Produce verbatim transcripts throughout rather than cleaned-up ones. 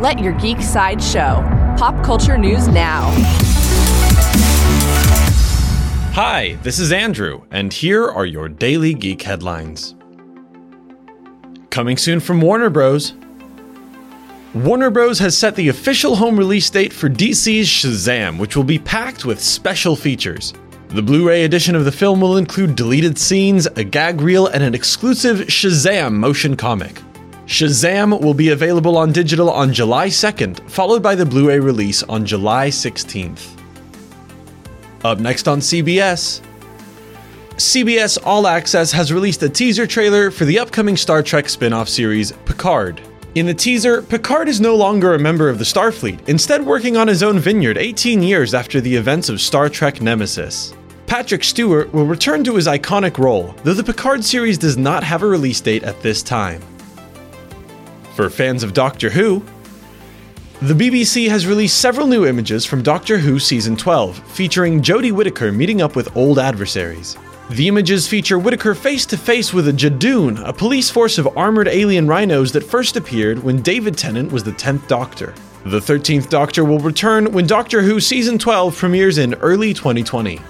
Let your geek side show. Pop culture news now. Hi, this is Andrew, and here are your daily geek headlines. Coming soon from Warner Bros. Warner Bros. Has set the official home release date for D C's Shazam, which will be packed with special features. The Blu-ray edition of the film will include deleted scenes, a gag reel, and an exclusive Shazam motion comic. Shazam will be available on digital on July second, followed by the Blu-ray release on July sixteenth. Up next on C B S. C B S All Access has released a teaser trailer for the upcoming Star Trek spin-off series, Picard. In the teaser, Picard is no longer a member of the Starfleet, instead working on his own vineyard eighteen years after the events of Star Trek Nemesis. Patrick Stewart will return to his iconic role, though the Picard series does not have a release date at this time. For fans of Doctor Who, the B B C has released several new images from Doctor Who Season twelve, featuring Jodie Whittaker meeting up with old adversaries. The images feature Whittaker face-to-face with a Jadoon, a police force of armored alien rhinos that first appeared when David Tennant was the tenth Doctor. The thirteenth Doctor will return when Doctor Who Season twelve premieres in early twenty twenty.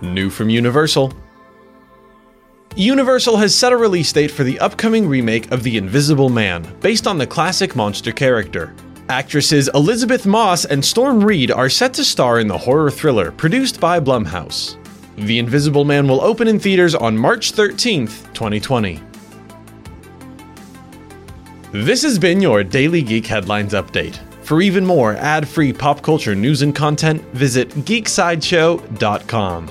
New from Universal. Universal has set a release date for the upcoming remake of The Invisible Man, based on the classic monster character. Actresses Elizabeth Moss and Storm Reid are set to star in the horror thriller produced by Blumhouse. The Invisible Man will open in theaters on March thirteenth, twenty twenty. This has been your Daily Geek Headlines Update. For even more ad-free pop culture news and content, visit geek side show dot com.